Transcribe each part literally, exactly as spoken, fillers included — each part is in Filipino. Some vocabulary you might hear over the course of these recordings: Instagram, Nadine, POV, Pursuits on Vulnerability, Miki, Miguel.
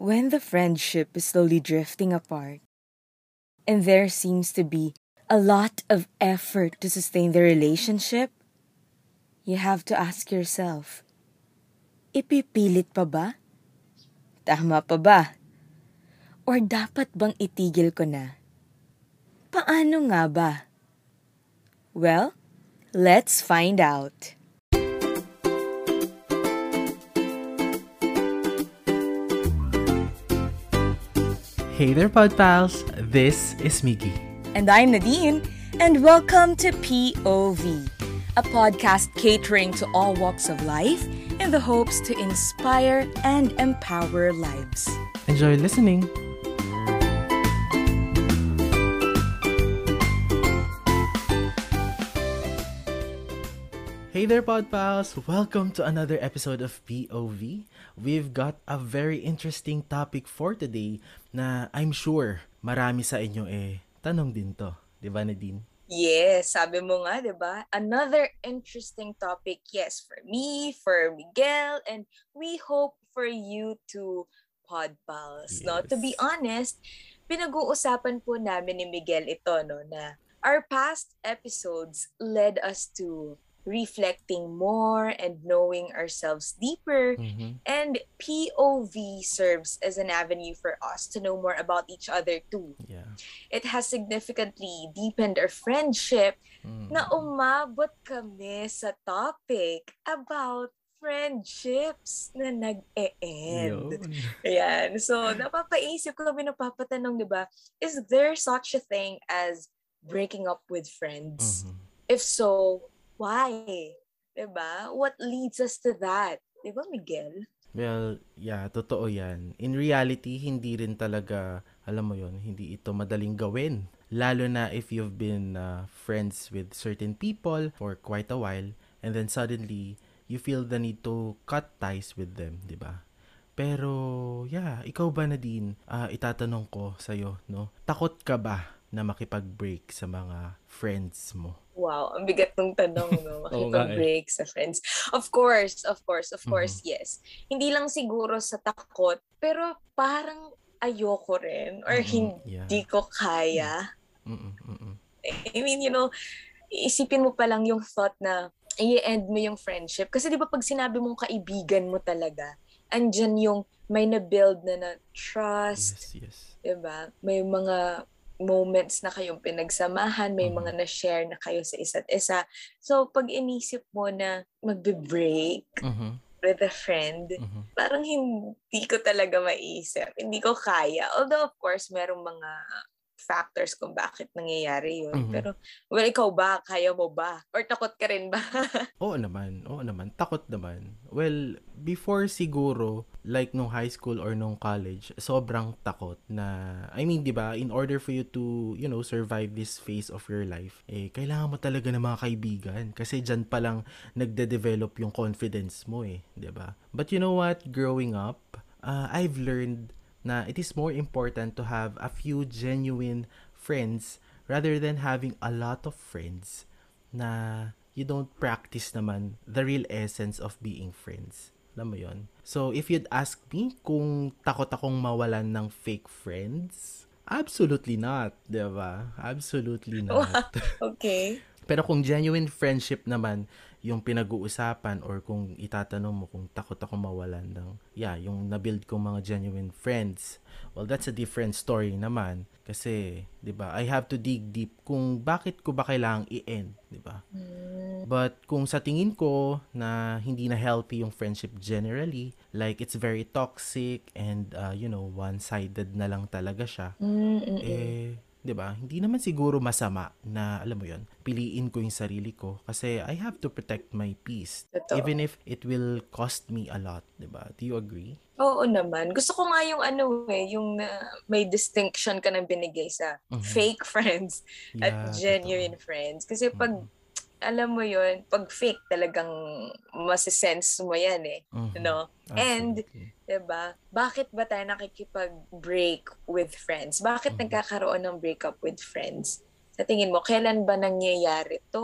When the friendship is slowly drifting apart, and there seems to be a lot of effort to sustain the relationship, you have to ask yourself, ipipilit pa ba? Tama pa ba? Or dapat bang itigil ko na? Paano nga ba? Well, let's find out. Hey there, pod pals! This is Miki. And I'm Nadine, and welcome to P O V, a podcast catering to all walks of life in the hopes to inspire and empower lives. Enjoy listening! Hey there, pod pals! Welcome to another episode of P O V. We've got a very interesting topic for today na I'm sure marami sa inyo eh tanong din to. Diba, Nadine? Yes, sabi mo nga, diba? Another interesting topic, yes, for me, for Miguel, and we hope for you too, pod pals. Yes. No? To be honest, pinag-uusapan po namin ni Miguel ito, no, na our past episodes led us to reflecting more and knowing ourselves deeper. Mm-hmm. And P O V serves as an avenue for us to know more about each other too. Yeah. It has significantly deepened our friendship. Mm. Na umabot kami sa topic about friendships na nag-e-end. Ayan. So, napapaisip ko, napapatanong, di ba, is there such a thing as breaking up with friends? Mm-hmm. If so, why? Diba? What leads us to that? Diba, Miguel? Well, yeah, totoo yan. In reality, hindi rin talaga, alam mo yon, hindi ito madaling gawin. Lalo na if you've been uh, friends with certain people for quite a while, and then suddenly, you feel the need to cut ties with them, diba? Pero, yeah, ikaw ba, Nadine? Uh, itatanong ko sa'yo, no? Takot ka ba na makipag-break sa mga friends mo? Wow, ang bigat ng tanong, no? Makipag-break sa friends. Of course, of course, of course, mm-hmm. Yes. Hindi lang siguro sa takot, pero parang ayoko rin or mm-hmm. hindi yeah. ko kaya. Mm-hmm. Mm-hmm. I mean, you know, isipin mo pa lang yung thought na i-end mo yung friendship. Kasi di ba pag sinabi mong kaibigan mo talaga, andyan yung may na-build na na trust. Yes, yes. Diba? May mga moments na kayong pinagsamahan, may mm-hmm. mga na-share na kayo sa isa't isa. So, pag inisip mo na magbe-break mm-hmm. with a friend, mm-hmm. parang hindi ko talaga maiisip. Hindi ko kaya. Although, of course, merong mga factors kung bakit nangyayari yun. Mm-hmm. Pero, well, ikaw ba? Kaya mo ba? Or takot ka rin ba? Oo naman. Oo naman. Takot naman. Well, before siguro, like nung high school or nung college, sobrang takot na, I mean, di ba, in order for you to, you know, survive this phase of your life, eh, kailangan mo talaga ng mga kaibigan. Kasi dyan palang nagde-develop yung confidence mo eh, di ba? But you know what? Growing up, uh, I've learned na it is more important to have a few genuine friends rather than having a lot of friends na you don't practice naman the real essence of being friends. Alam mo yun? So, if you'd ask me kung takot akong mawalan ng fake friends, absolutely not, diba? Absolutely not. Okay. Pero kung genuine friendship naman yung pinag-uusapan or kung itatanong mo kung takot ako mawalan ng, yeah, yung nabuild kong mga genuine friends, well, that's a different story naman. Kasi, di ba, I have to dig deep kung bakit ko ba kailangang i-end, di ba? Mm. But kung sa tingin ko na hindi na healthy yung friendship generally, like it's very toxic and, uh, you know, one-sided na lang talaga siya, mm-mm. eh, diba? Hindi naman siguro masama na, alam mo yun, piliin ko yung sarili ko kasi I have to protect my peace. Totoo. Even if it will cost me a lot, diba? Do you agree? Oo naman. Gusto ko nga yung ano eh, yung uh, may distinction ka nang binigay sa mm-hmm. fake friends yeah, at genuine totoo. Friends. Kasi pag, mm-hmm. alam mo yun, pag fake talagang masisense mo yan eh. Mm-hmm. No? And, diba, bakit ba tayo nakikipag-break with friends? Bakit mm-hmm. nagkakaroon ng breakup with friends? Sa tingin mo, kailan ba nangyayari to?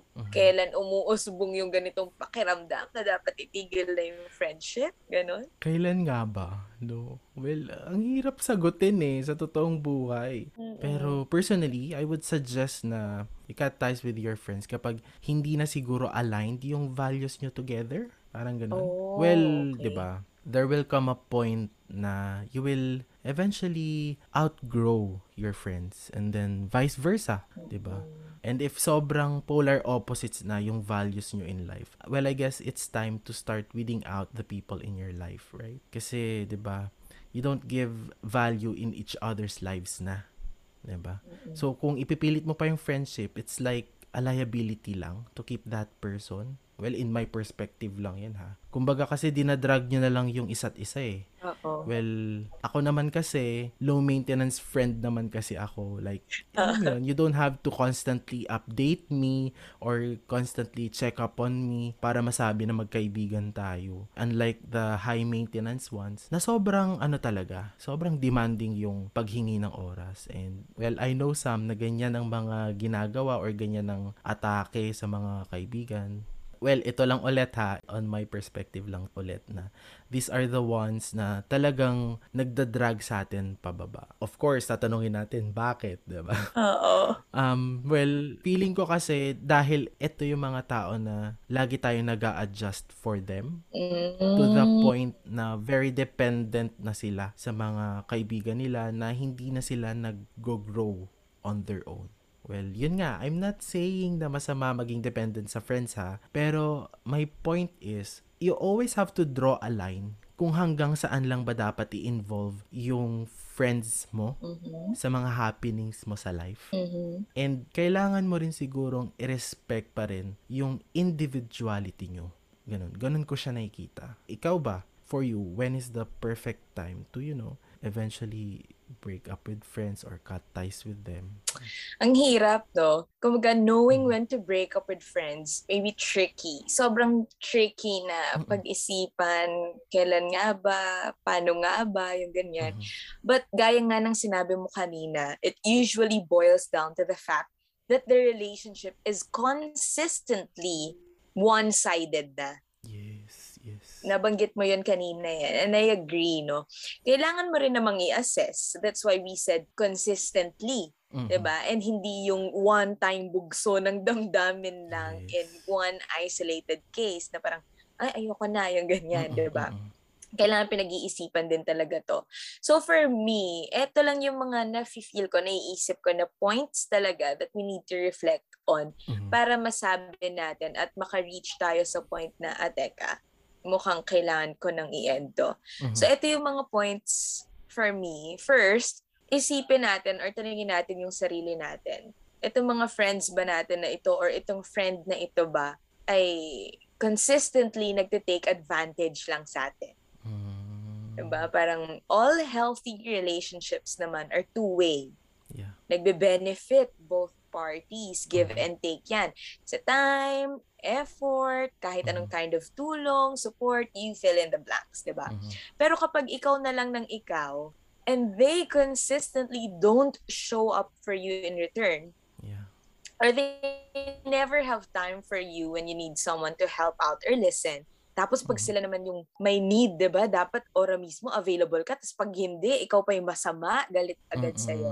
Uh-huh. Kailan umuusbong yung ganitong pakiramdam na dapat itigil na yung friendship? Ganon? Kailan nga ba? No. Well, ang hirap sagutin eh sa totoong buhay. Mm-mm. Pero personally, I would suggest na you cut ties with your friends kapag hindi na siguro aligned yung values nyo together. Parang ganon. Oh, well, okay. Diba? There will come a point na you will eventually outgrow your friends and then vice versa, diba? And if sobrang polar opposites na yung values nyo in life, well, I guess it's time to start weeding out the people in your life, right? Kasi, diba, you don't give value in each other's lives na, diba? So, kung ipipilit mo pa yung friendship, it's like a liability lang to keep that person. Well, in my perspective lang yan, ha? Kumbaga kasi dinadrag nyo na lang yung isa't isa eh. Uh-oh. Well, ako naman kasi, low maintenance friend naman kasi ako. Like, you know, you don't have to constantly update me or constantly check up on me para masabi na magkaibigan tayo. Unlike the high maintenance ones, na sobrang ano talaga, sobrang demanding yung paghingi ng oras. And, well, I know some na ganyan ang mga ginagawa or ganyan ang atake sa mga kaibigan. Well, ito lang ulit ha, on my perspective lang ulit na these are the ones na talagang nagdadrag sa atin pababa. Of course, tatanungin natin bakit, diba? Oo. Um, well, feeling ko kasi dahil ito yung mga tao na lagi tayong nag-a-adjust for them mm-hmm. to the point na very dependent na sila sa mga kaibigan nila na hindi na sila nag-grow on their own. Well, yun nga, I'm not saying na masama maging dependent sa friends ha, pero my point is, you always have to draw a line kung hanggang saan lang ba dapat i-involve yung friends mo mm-hmm. sa mga happenings mo sa life. Mm-hmm. And kailangan mo rin sigurong i-respect pa rin yung individuality nyo. Ganun, ganun ko siya nakikita. Ikaw ba, for you, when is the perfect time to, you know, eventually break up with friends or cut ties with them? Ang hirap, no? Kumbaga, knowing when to break up with friends may be tricky. Sobrang tricky na pag-isipan, kailan nga ba, paano nga ba, yung ganyan. Mm-hmm. But gaya nga ng sinabi mo kanina, it usually boils down to the fact that the relationship is consistently one-sided na. Yes. Yes. Nabanggit mo yun kanina yan. And I agree, no? Kailangan mo rin namang i-assess. That's why we said consistently. Mm-hmm. Diba? And hindi yung one-time bugso ng damdamin lang yes. in one isolated case na parang, ay, ayoko na yung ganyan, mm-hmm. diba? Kailangan pinag-iisipan din talaga to. So for me, eto lang yung mga na-feel ko, naiisip ko na points talaga that we need to reflect on mm-hmm. para masabi natin at maka-reach tayo sa point na, ah, teka, mukhang kailangan ko nang i-end to. Mm-hmm. So, ito yung mga points for me. First, isipin natin or tanungin natin yung sarili natin. Itong mga friends ba natin na ito or itong friend na ito ba ay consistently nagtitake advantage lang sa atin? Mm-hmm. Diba? Parang all healthy relationships naman are two-way. Yeah. Nagbe-benefit both parties. Give mm-hmm. and take yan. Sa time, effort, kahit anong kind of tulong, support, you fill in the blanks, diba? Mm-hmm. Pero kapag ikaw na lang ng ikaw, and they consistently don't show up for you in return, yeah. or they never have time for you when you need someone to help out or listen, tapos pag sila naman yung may need, diba? Dapat ora mismo available ka. Tapos pag hindi, ikaw pa yung masama, galit agad mm-hmm. sa'yo.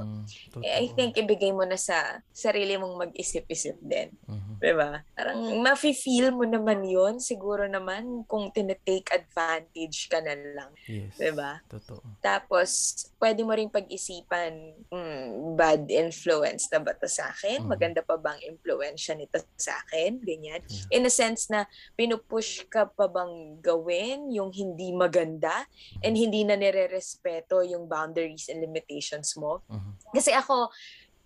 Totoo. I think ibigay mo na sa sarili mong mag-isip-isip din. Mm-hmm. Diba? Parang mafe-feel mo naman yun. Siguro naman kung tinatake advantage ka na lang. Yes. Diba? Totoo. Tapos, pwede mo rin pag-isipan, mm, bad influence na ba to sa akin? Mm-hmm. Maganda pa bang influensya nito sa akin? Ganyan. Yeah. In a sense na pinupush ka pa bang gawin yung hindi maganda and hindi na nire-respeto yung boundaries and limitations mo. Uh-huh. Kasi ako,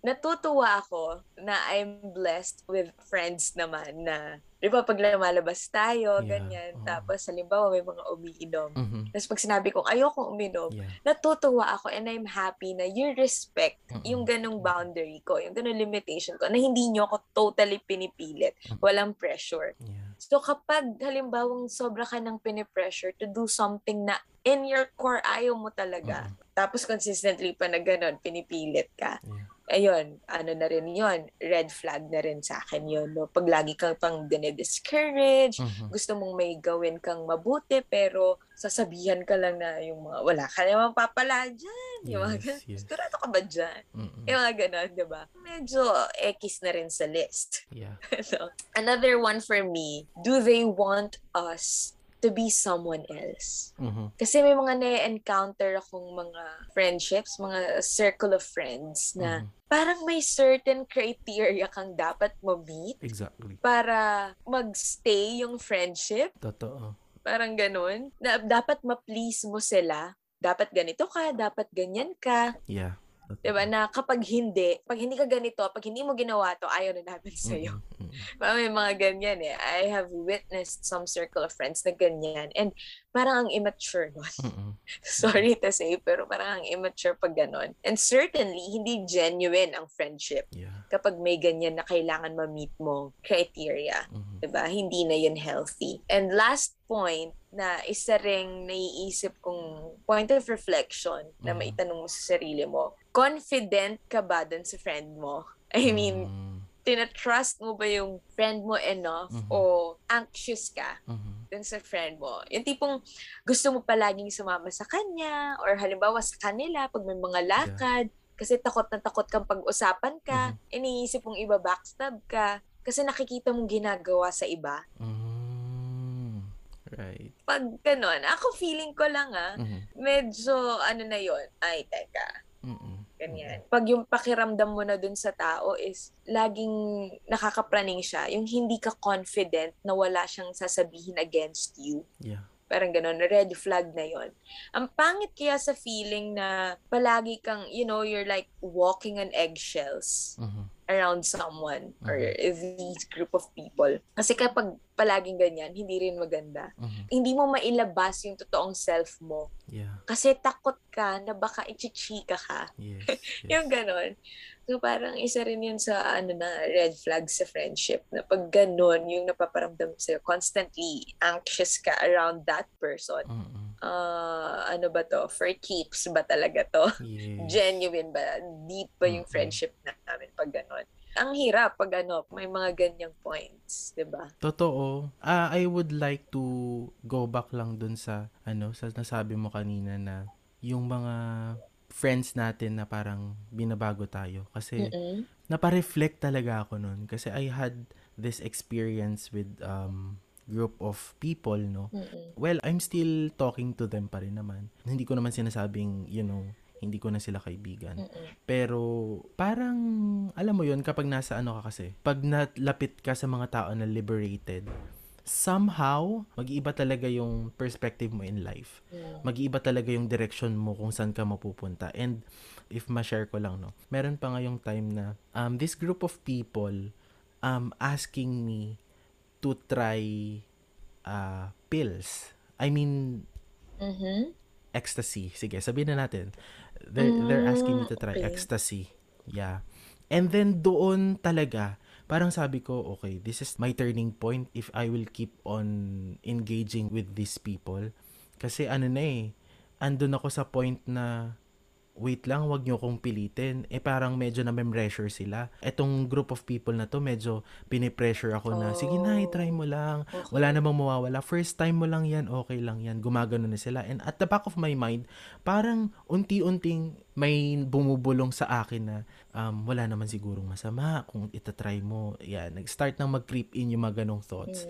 natutuwa ako na I'm blessed with friends naman na, di ba, pag lumalabas tayo, yeah. ganyan, uh-huh. tapos halimbawa may mga umiinom. Uh-huh. Tapos pag sinabi kong ayoko uminom, yeah. natutuwa ako and I'm happy na you respect uh-huh. yung ganong boundary ko, yung ganong limitation ko, na hindi nyo ako totally pinipilit. Uh-huh. Walang pressure. Yeah. So kapag halimbawang sobra ka ng pinipressure to do something na in your core ayaw mo talaga, mm. tapos consistently pa na ganun, pinipilit ka, yeah. ayun, ano na rin yun, red flag na rin sa akin yun. No? Pag lagi kang pang dinediscourage, mm-hmm. gusto mong may gawin kang mabuti, pero sasabihan ka lang na yung mga, wala ka naman papala dyan. Yes, yung mga ganun, yes. Sigurado ka ba dyan? Mm-hmm. Yung mga ganun, diba? Medyo ekis na rin sa list. Yeah. So, another one for me, do they want us to be someone else? Mm-hmm. Kasi may mga na-encounter akong mga friendships, mga circle of friends na mm-hmm. parang may certain criteria kang dapat mo-meet. Exactly. Para mag-stay yung friendship. Totoo. Parang ganun. Na dapat ma-please mo sila. Dapat ganito ka, dapat ganyan ka. Yeah. Okay. Diba? Na kapag hindi, pag hindi ka ganito, pag hindi mo ginawa to, ayaw na namin sa'yo. Mm-hmm. May mga ganyan eh. I have witnessed some circle of friends na ganyan. And parang ang immature nun. Mm-hmm. Sorry to say, pero parang ang immature pag ganun. And certainly, hindi genuine ang friendship. Yeah. Kapag may ganyan na kailangan ma-meet mo criteria. Mm-hmm. Diba? Hindi na yun healthy. And last point, na isa ring naiisip kong point of reflection na mm. maitanong mo sa sarili mo. Confident ka ba dun sa friend mo? I mean, mm. tinatrust mo ba yung friend mo enough mm-hmm. o anxious ka mm-hmm. dun sa friend mo? Yung tipong gusto mo palaging sumama sa kanya or halimbawa sa kanila pag may mga lakad yeah. kasi takot na takot kang pag-usapan ka, mm-hmm. iniisip mong iba backstab ka kasi nakikita mong ginagawa sa iba. Mm-hmm. Right. Pag gano'n, ako feeling ko lang ah, mm-hmm. medyo ano na yun, ay teka, mm-hmm. ganyan. Pag yung pakiramdam mo na dun sa tao is laging nakakapraning siya, yung hindi ka confident na wala siyang sasabihin against you. Yeah. Parang gano'n, red flag na yon. Ang pangit kaya sa feeling na palagi kang, you know, you're like walking on eggshells mm-hmm. around someone mm-hmm. or these group of people. Kasi kapag palaging ganyan, hindi rin maganda. Mm-hmm. Hindi mo mailabas yung totoong self mo. Yeah. Kasi takot ka na baka ichichika ka. Yes, yes. Yung gano'n. So parang isa rin yun sa ano na red flag sa friendship na pag ganun yung napaparamdam sa'yo, constantly anxious ka around that person. Mm-hmm. Uh, ano ba to? For keeps ba talaga to? Yes. Genuine ba? Deep ba yung mm-hmm. friendship namin pag ganun? Ang hirap pag ano, may mga ganyang points, 'di ba? Totoo. Uh, I would like to go back lang dun sa ano, sa nasabi mo kanina na yung mga friends natin na parang binabago tayo kasi mm-mm. napareflect talaga ako nun kasi I had this experience with um group of people, no. Mm-mm. Well, I'm still talking to them pa rin naman. Hindi ko naman sinasabing, you know, hindi ko na sila kaibigan. Mm-mm. Pero parang alam mo yun kapag nasa ano ka kasi, pag nalapit ka sa mga tao na liberated, somehow, mag-iiba talaga yung perspective mo in life. Mag-iiba talaga yung direction mo kung saan ka mapupunta. And if ma-share ko lang, no, meron pa ngayong time na um, this group of people um, asking me to try uh, pills. I mean, mm-hmm. ecstasy. Sige, sabihin na natin. They're, mm, they're asking me to try okay. ecstasy. Yeah. And then doon talaga, parang sabi ko, okay, this is my turning point if I will keep on engaging with these people. Kasi ano na eh, andun ako sa point na, wait lang, wag nyo kong pilitin. Eh parang medyo na-pressure sila. Etong group of people na to, medyo pinipressure ako oh. na, sige na, try mo lang. Okay. Wala namang mawawala. First time mo lang yan, okay lang yan. Gumagano na sila. And at the back of my mind, parang unti-unting may bumubulong sa akin na um, wala naman sigurong masama kung itatry mo. Yeah, nag-start nang mag-creep in yung mga ganong thoughts. Mm.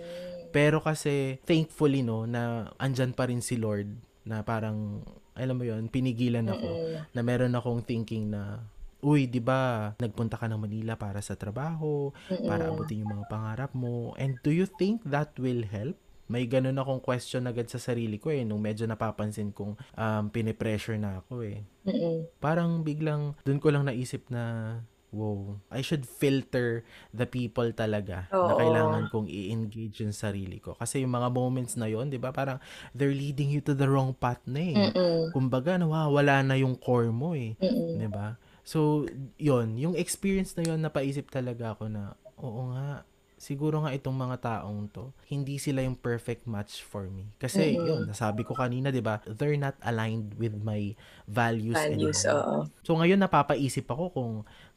Pero kasi, thankfully, no, na andyan pa rin si Lord na parang, alam mo yon, pinigilan ako mm-mm. na meron akong thinking na, uy, di ba, nagpunta ka ng Manila para sa trabaho, mm-mm. para abutin yung mga pangarap mo. And do you think that will help? May ganun akong question agad sa sarili ko eh, nung medyo napapansin kong um, pinipressure na ako eh. Mm-mm. Parang biglang, dun ko lang naisip na, wow, I should filter the people talaga oo. Na kailangan kong i-engage yung sarili ko. Kasi yung mga moments na yon, di ba, parang they're leading you to the wrong path na eh. Mm-mm. Kumbaga, nawawala na yung core mo eh. Di ba? So, yon yung experience na yon napaisip talaga ako na, oo nga, siguro nga itong mga taong to, hindi sila yung perfect match for me. Kasi mm-hmm. yun, nasabi ko kanina, di ba, they're not aligned with my values, values anymore. Uh-oh. So ngayon, napapaisip ako kung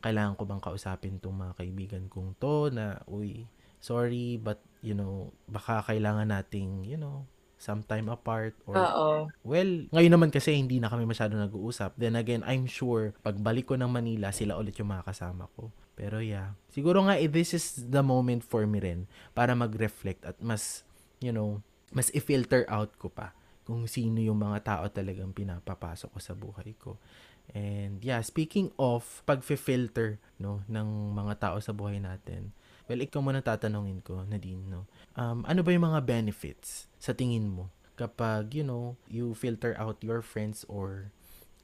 kailangan ko bang kausapin itong mga kaibigan kong to na, uy, sorry, but, you know, baka kailangan nating, you know, sometime apart or Uh-oh. Well, ngayon naman kasi hindi na kami masyado nag-uusap. Then again, I'm sure pagbalik ko ng Manila, sila ulit yung mga kasama ko. Pero yeah, siguro nga eh, this is the moment for me rin para mag-reflect at mas, you know, mas i-filter out ko pa kung sino yung mga tao talagang pinapapasok ko sa buhay ko. And yeah, speaking of pag-filter, no, ng mga tao sa buhay natin, well, ikaw muna tatanungin ko, Nadine, no? Um, ano ba yung mga benefits sa tingin mo kapag, you know, you filter out your friends or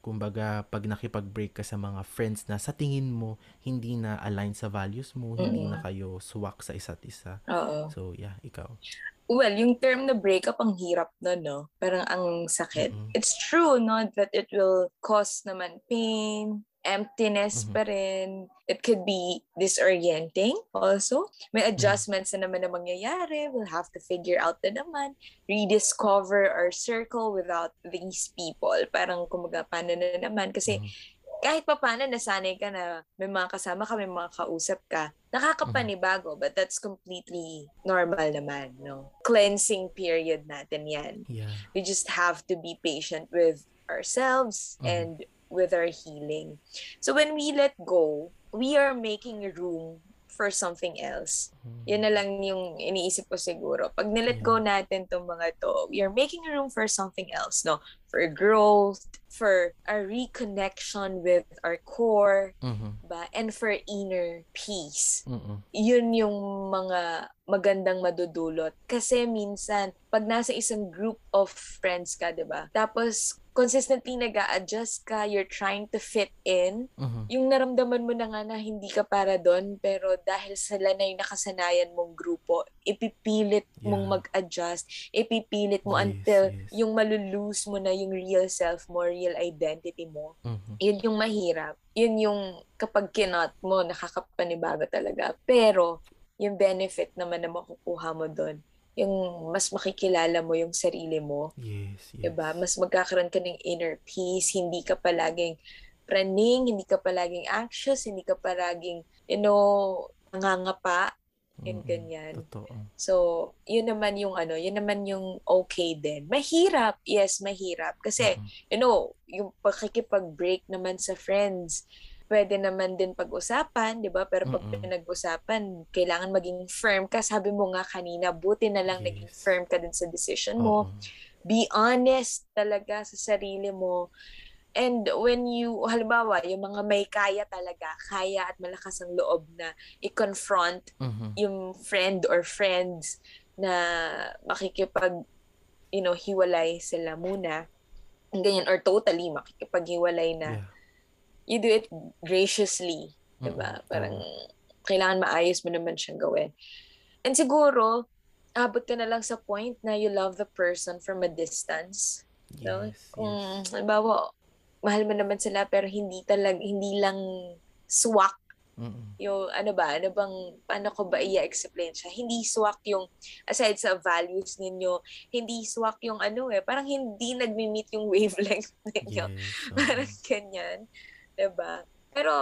kumbaga pag nakipag-break ka sa mga friends na sa tingin mo hindi na align sa values mo, mm-hmm. hindi na kayo swak sa isa't isa. Oo. So, yeah, ikaw. Well, yung term na breakup, ang hirap na, no? Parang ang sakit. Mm-hmm. It's true, no, that it will cause naman pain, emptiness mm-hmm. pa rin. It could be disorienting also. May adjustments na naman na mangyayari. We'll have to figure out na naman. Rediscover our circle without these people. Parang kumaga, paano na naman? Kasi mm-hmm. kahit pa paano, nasanay ka na may mga kasama ka, may mga kausap ka. Nakakapanibago, but that's completely normal naman, no? Cleansing period natin yan. Yeah. We just have to be patient with ourselves mm-hmm. and with our healing. So when we let go, we are making room for something else. Yun na lang yung iniisip ko siguro. Pag nilet go natin tong mga to, we are making room for something else, no? For growth, for a reconnection with our core, mm-hmm. ba? And for inner peace. Mm-hmm. Yun yung mga magandang madudulot. Kasi minsan, pag nasa isang group of friends ka, di ba? Tapos, consistently nag-a-adjust ka, you're trying to fit in. Uh-huh. Yung naramdaman mo na nga na hindi ka para doon, pero dahil sila na yung nakasanayan mong grupo, ipipilit yeah. mong mag-adjust, ipipilit mo yes, until yes. yung malulose mo na yung real self mo, real identity mo. Uh-huh. Yun yung mahirap. Yun yung kapag kinot mo, nakakapanibago talaga. Pero yung benefit naman na makukuha mo doon, yung mas makikilala mo yung sarili mo. Yes, yes. Diba? Mas magkakaroon ka ng inner peace, hindi ka palaging praning, hindi ka palaging anxious, hindi ka palaging, you know, nangangapa, and mm-hmm. ganyan. Totoo. So, yun naman yung ano, yun naman yung okay din. Mahirap, yes, mahirap. Kasi, mm-hmm. you know, yung pakikipag-break naman sa friends, pwede naman din pag-usapan, di ba? Pero pag Mm-mm. pinag-usapan, kailangan maging firm ka. Sabi mo nga kanina, buti na lang yes. naging firm ka din sa decision mo. Uh-huh. Be honest talaga sa sarili mo. And when you, halimbawa, yung mga may kaya talaga, kaya at malakas ang loob na i-confront uh-huh. yung friend or friends na makikipag, you know, hiwalay sila muna. Ganyan, or totally makikipaghiwalay na. Yeah. You do it graciously, mm-hmm. diba? Parang kailangan maayos mo naman siyang gawin. And siguro, abot ka na lang sa point na you love the person from a distance. Yes, no? Yes. Kung, halimbawa, mahal mo naman sila pero hindi talaga, hindi lang swak. Mm-hmm. Yung ano ba, ano bang, paano ko ba i-explain siya? Hindi swak yung, aside sa values ninyo, hindi swak yung ano eh, parang hindi nagmi-meet yung wavelength ninyo. Yes, okay. Parang ganyan. Diba? Pero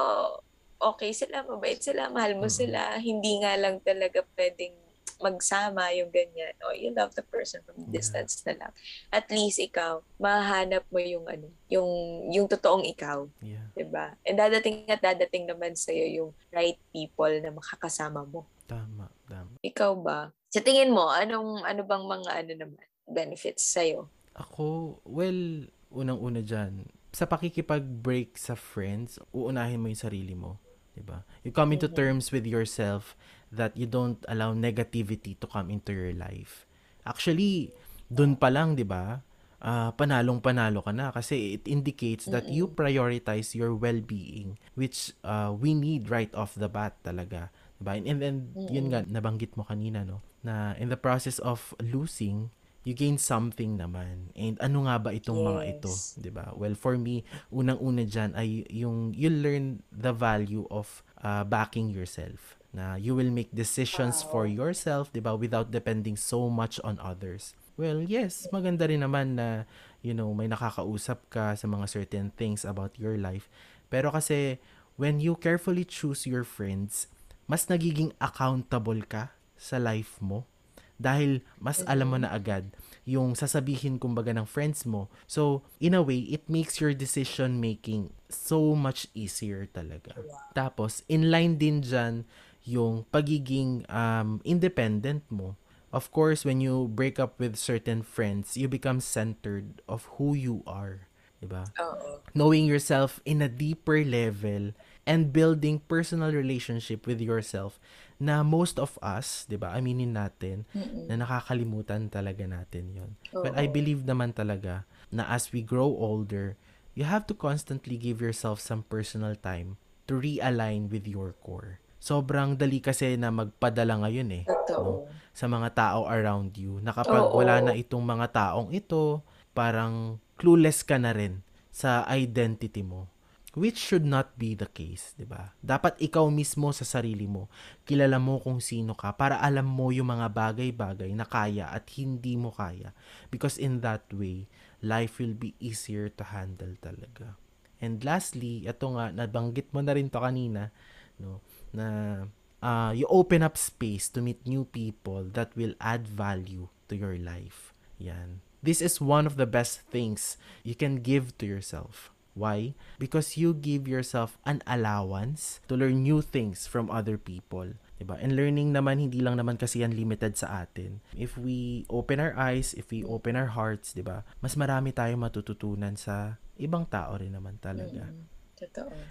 okay sila, mabait sila, mahal mo mm-hmm. sila, hindi nga lang talaga pwedeng magsama yung ganyan. Oh, you love the person from yeah. distance na lang. At least ikaw, mahanap mo yung ano, yung yung totoong ikaw. Yeah. Diba? And dadating at dadating naman sa'yo yung right people na makakasama mo. Tama, tama. Ikaw ba? Sa tingin mo, anong ano bang mga ano naman benefits sa'yo? Ako, well, unang-una dyan, sa pakikipag-break sa friends, uunahin mo yung sarili mo. Diba? You come into terms with yourself that you don't allow negativity to come into your life. Actually, dun pa lang, diba, uh, panalong-panalo ka na kasi it indicates that you prioritize your well-being, which uh, we need right off the bat talaga. Diba? And then, yun nga, nabanggit mo kanina, no? Na in the process of losing, you gain something naman. And ano nga ba itong yes. mga ito? Diba? Well, for me, unang-una dyan ay yung you learn the value of uh, backing yourself. na you will make decisions for yourself, di ba, without depending so much on others. Well, yes, maganda rin naman na, you know, may nakakausap ka sa mga certain things about your life. Pero kasi, when you carefully choose your friends, mas nagiging accountable ka sa life mo. Dahil mas alam mo na agad yung sasabihin kumbaga ng friends mo. So, in a way, it makes your decision-making so much easier talaga. Tapos, inline din dyan yung pagiging um, independent mo. Of course, when you break up with certain friends, you become centered of who you are. Diba? Uh-oh. Knowing yourself in a deeper level and building personal relationship with yourself na most of us, diba, aminin natin, mm-mm, na nakakalimutan talaga natin yun. Uh-oh. But I believe naman talaga na as we grow older, you have to constantly give yourself some personal time to realign with your core. Sobrang dali kasi na magpadala ngayon eh, no, sa mga tao around you. Na kapag oo, wala na itong mga taong ito, parang clueless ka na rin sa identity mo. Which should not be the case, di ba? Dapat ikaw mismo sa sarili mo, kilala mo kung sino ka para alam mo yung mga bagay-bagay na kaya at hindi mo kaya. Because in that way, life will be easier to handle talaga. And lastly, ito nga, nabanggit mo na rin to kanina, no, na uh, you open up space to meet new people that will add value to your life. Yan. This is one of the best things you can give to yourself. Why? Because you give yourself an allowance to learn new things from other people. Diba? And learning naman, hindi lang naman kasi yan limited sa atin. If we open our eyes, if we open our hearts, diba, mas marami tayong matututunan sa ibang tao rin naman talaga. Mm-hmm.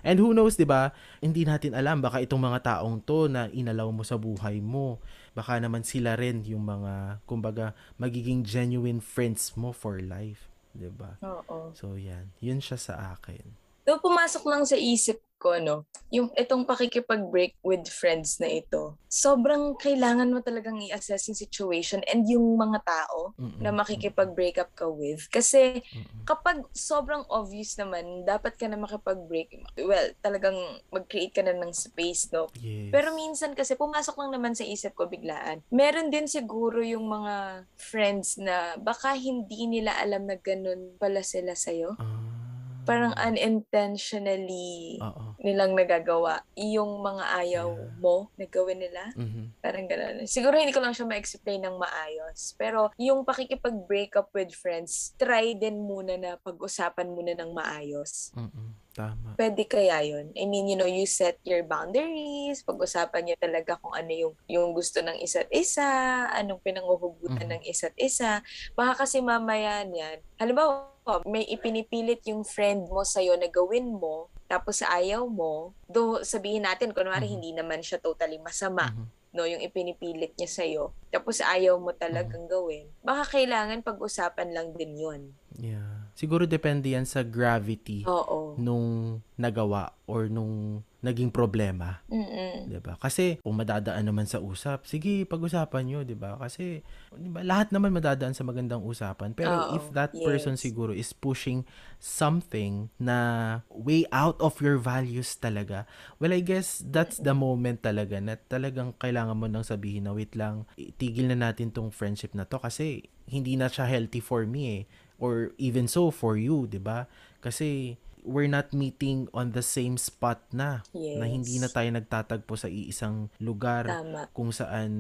And who knows, di ba? Hindi natin alam, baka itong mga taong to na inalaw mo sa buhay mo, baka naman sila rin yung mga, kumbaga, magiging genuine friends mo for life, di ba? Oo. So yan, yun siya sa akin. So pumasok lang sa isip ko, no, yung itong pakikipag-break with friends na ito, sobrang kailangan mo talagang i-assess yung situation and yung mga tao, mm-mm, na makikipag-break up ka with. Kasi mm-mm, kapag sobrang obvious naman, dapat ka na makipag-break. Well, talagang mag-create ka na ng space, no? Yes. Pero minsan kasi, pumasok lang naman sa isip ko biglaan, meron din siguro yung mga friends na baka hindi nila alam na ganun pala sila sa'yo. Uh-huh. Parang unintentionally uh-oh, nilang nagagawa yung mga ayaw yeah, mo na gawin nila. Mm-hmm. Parang gano'n. Siguro hindi ko lang siya ma-explain ng maayos. Pero yung pakikipag-break up with friends, try din muna na pag-usapan muna ng maayos. Mm-hmm. Tama. Pwede kaya yun. I mean, you know, you set your boundaries, pag-usapan niyo talaga kung ano yung, yung gusto ng isa't isa, anong pinanguhugutan mm-hmm, ng isa't isa. Baka kasi mamaya niyan, halimbawa, may ipinipilit yung friend mo sa'yo na gawin mo, tapos ayaw mo, do sabihin natin, kunwari mm-hmm, hindi naman siya totally masama. Mm-hmm. No, yung ipinipilit niya sa'yo, tapos ayaw mo talagang mm-hmm, gawin. Baka kailangan pag-usapan lang din yun. Yeah. Siguro depende yan sa gravity oo, nung nagawa or nung naging problema. Mm-mm. Diba? Kasi kung madadaan naman sa usap, sige, pag-usapan nyo, diba? Kasi diba, lahat naman madadaan sa magandang usapan. Pero oo, if that yes, person siguro is pushing something na way out of your values talaga, well, I guess that's the moment talaga na talagang kailangan mo nang sabihin na wait lang, itigil na natin tong friendship na to kasi hindi na siya healthy for me eh. Or even so for you, di ba? Kasi we're not meeting on the same spot na. Yes. Na hindi na tayo nagtatagpo sa iisang lugar. Tama. Kung saan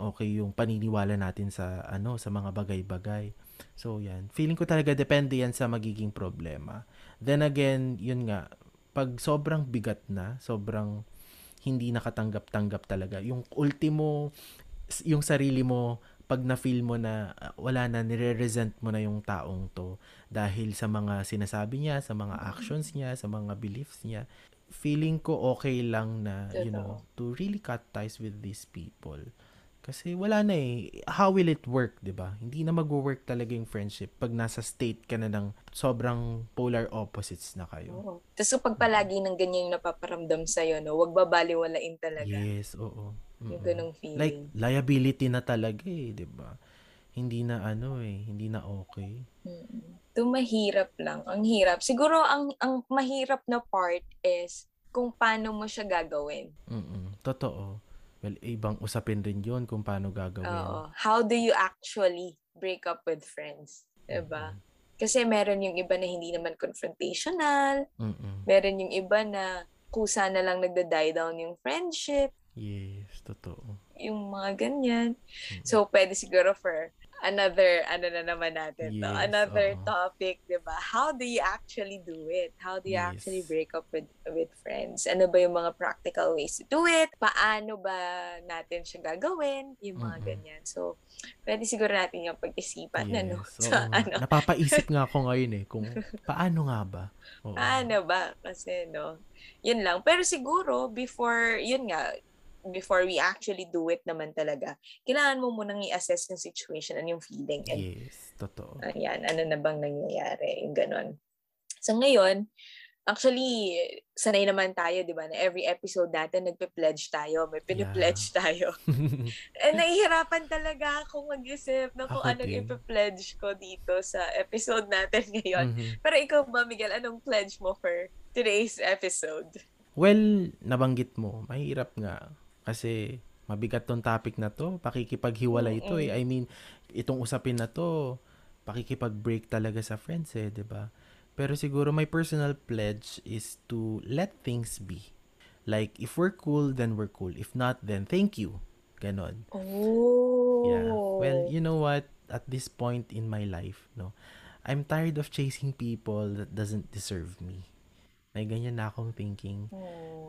okay yung paniniwala natin sa ano, sa mga bagay-bagay. So yan, feeling ko talaga depende yan sa magiging problema. Then again, yun nga, pag sobrang bigat na, sobrang hindi nakatanggap-tanggap talaga, yung ultimo, yung sarili mo, pag na-feel mo na wala na, nire-resent mo na yung taong to dahil sa mga sinasabi niya, sa mga actions niya, sa mga beliefs niya, feeling ko okay lang na, you know, to really cut ties with these people. Kasi wala na eh. How will it work, diba? Hindi na mag-work talaga yung friendship pag nasa state ka na ng sobrang polar opposites na kayo. Oo. Tapos pag palagi ng ganyan yung napaparamdam sa'yo, no? Huwag babaliwalain talaga. Yes, oo. Yung ganung feeling. Like, liability na talaga eh, di ba? Hindi na ano eh, hindi na okay. Ito mahirap lang. Ang hirap. Siguro, ang ang mahirap na part is kung paano mo siya gagawin. Mm-mm. Totoo. Well, ibang usapin rin yun kung paano gagawin. Oo. How do you actually break up with friends? Diba? Mm-hmm. Kasi meron yung iba na hindi naman confrontational. Mm-hmm. Meron yung iba na kusa na lang nagda-die down yung friendship. Yes, totoo. Yung mga ganyan. Mm-hmm. So, pwede siguro for another, ano na naman natin, yes, no? Another uh-huh. topic, diba? How do you actually do it? How do you yes. actually break up with, with friends? Ano ba yung mga practical ways to do it? Paano ba natin siya gagawin? Yung mga mm-hmm. ganyan. So, pwede siguro natin yung pag-isipan. Yes, ano? So, ano? Napapaisip nga ako ngayon eh, kung paano nga ba? Oo. Paano ba? Kasi, no? Yun lang. Pero siguro, before, yun nga, before we actually do it naman talaga, kailangan mo munang i-assess yung situation and yung feeling. And, yes, totoo. Ayan, ano na bang nangyayari? Yung ganon. So ngayon, actually, sanay naman tayo, di ba? Na every episode natin, nagpe-pledge tayo. May pinipledge yeah. tayo. And nahihirapan talaga akong mag-isip na kung anong ipe-pledge ko dito sa episode natin ngayon. Mm-hmm. Pero ikaw ba, Miguel, anong pledge mo for today's episode? Well, nabanggit mo, mahirap nga. Kasi mabigat tong topic na to, pakikipaghiwalay ito eh. I mean, itong usapin na to, pakikipag-break talaga sa friends eh, di ba? Pero siguro my personal pledge is to let things be. Like, if we're cool, then we're cool. If not, then thank you. Ganon. Oh. Yeah. Well, you know what? At this point in my life, no, I'm tired of chasing people that doesn't deserve me. Ay, ganyan na akong thinking.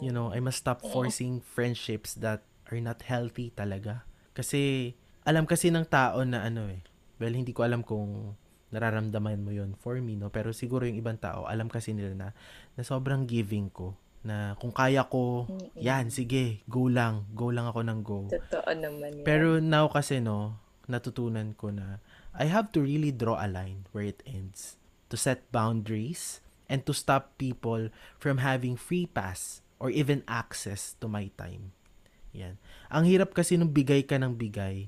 You know, I must stop forcing friendships that are not healthy talaga. Kasi, alam kasi ng tao na ano eh. Well, hindi ko alam kung nararamdaman mo yon for me, no? Pero siguro yung ibang tao, alam kasi nila na, na sobrang giving ko. Na kung kaya ko, yan, sige, go lang. Go lang ako ng go. Totoo naman yan. Pero now kasi, no, natutunan ko na I have to really draw a line where it ends. To set boundaries and to stop people from having free pass or even access to my time. Yan. Ang hirap kasi nung bigay ka ng bigay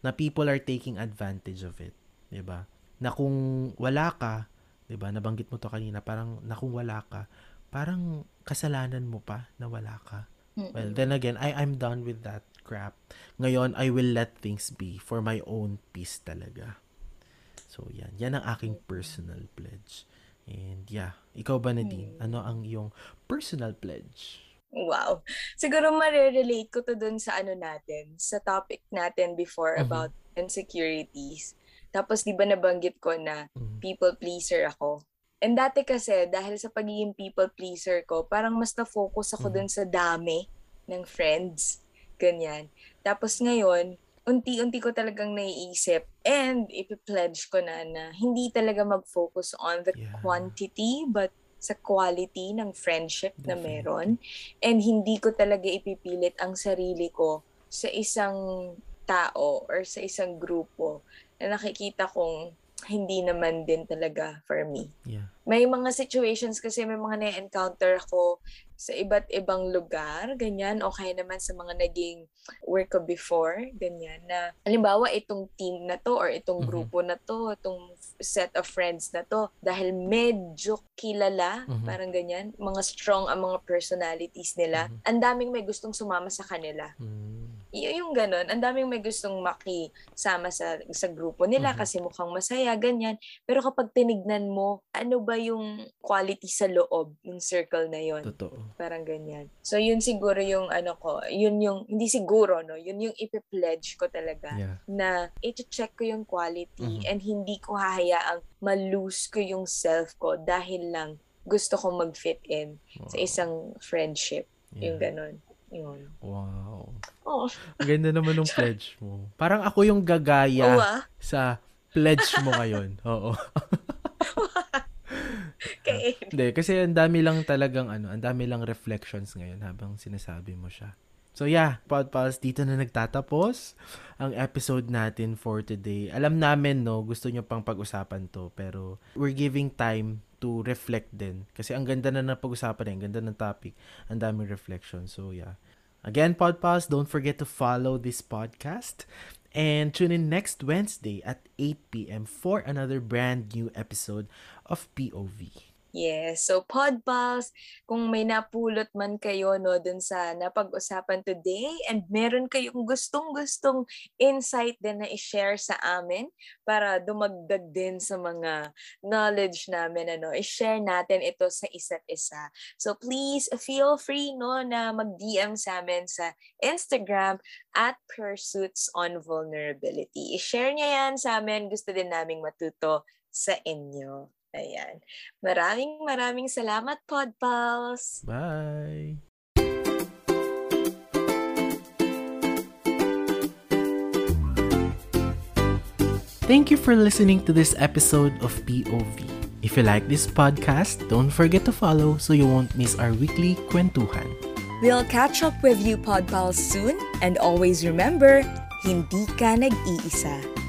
na people are taking advantage of it. Diba? Na kung wala ka, diba, nabanggit mo to kanina, parang na kung wala ka, parang kasalanan mo pa na wala ka. Mm-mm. Well, then again, I, I'm done with that crap. Ngayon, I will let things be for my own peace talaga. So, yan. Yan ang aking personal pledge. And yeah, ikaw ba, Nadine? Ano ang iyong personal pledge? Wow. Siguro marirelate ko to dun sa ano natin, sa topic natin before mm-hmm. about insecurities. Tapos di ba nabanggit ko na mm-hmm. people pleaser ako? And dati kasi, dahil sa pagiging people pleaser ko, parang mas na-focus ako mm-hmm. dun sa dami ng friends. Ganyan. Tapos ngayon, unti-unti ko talagang naiisip and ipipledge ko na na hindi talaga mag-focus on the yeah. quantity but sa quality ng friendship Definitely. Na meron. And hindi ko talaga ipipilit ang sarili ko sa isang tao or sa isang grupo na nakikita kong hindi naman din talaga for me. Yeah. May mga situations kasi may mga na-encounter ako sa iba't ibang lugar, ganyan, o kaya naman sa mga naging work ko before, ganyan, na halimbawa itong team na to or itong mm-hmm. grupo na to, itong set of friends na to, dahil medyo kilala, mm-hmm. parang ganyan, mga strong ang mga personalities nila, mm-hmm. ang daming may gustong sumama sa kanila. Mm-hmm. Yung ganun, ang daming may gustong makisama sa, sa grupo nila mm-hmm. kasi mukhang masaya, ganyan. Pero kapag tinignan mo, ano ba yung quality sa loob ng circle na yon? Totoo. Parang ganyan. So, yun siguro yung ano ko, yun yung, hindi siguro, no? Yun yung ipipledge ko talaga yeah. na iti-check ko yung quality mm-hmm. and hindi ko hahayaang ma-lose ko yung self ko dahil lang gusto kong mag-fit in wow. sa isang friendship. Yeah. Yung ganun. Yun. Wow. Oh. Ganda naman ng pledge mo. Parang ako yung gagaya oh, ah? Sa pledge mo ngayon. Oo. Okay. Hindi, kasi ang dami lang talagang ano, ang dami lang reflections ngayon habang sinasabi mo siya. So yeah, Podpals, dito na nagtatapos ang episode natin for today. Alam namin, no, gusto nyo pang pag-usapan to, pero we're giving time to reflect din. Kasi ang ganda na ng pag-usapan eh. Ang ganda ng topic. Ang daming reflection. So, yeah. Again, Podpals, don't forget to follow this podcast. And tune in next Wednesday at eight p.m. for another brand new episode of P O V. Yes. So, Podpals, kung may napulot man kayo no, dun sa napag-usapan today and meron kayong gustong-gustong insight din na i-share sa amin para dumagdag din sa mga knowledge namin, ano, i-share natin ito sa isa't isa. So, please feel free no, na mag-D M sa amin sa Instagram at Pursuits on Vulnerability. I-share niya yan sa amin. Gusto din naming matuto sa inyo. Ayan. Maraming maraming salamat, Podpals! Bye! Thank you for listening to this episode of P O V. If you like this podcast, don't forget to follow so you won't miss our weekly kwentuhan. We'll catch up with you, Podpals, soon. And always remember, hindi ka nag-iisa.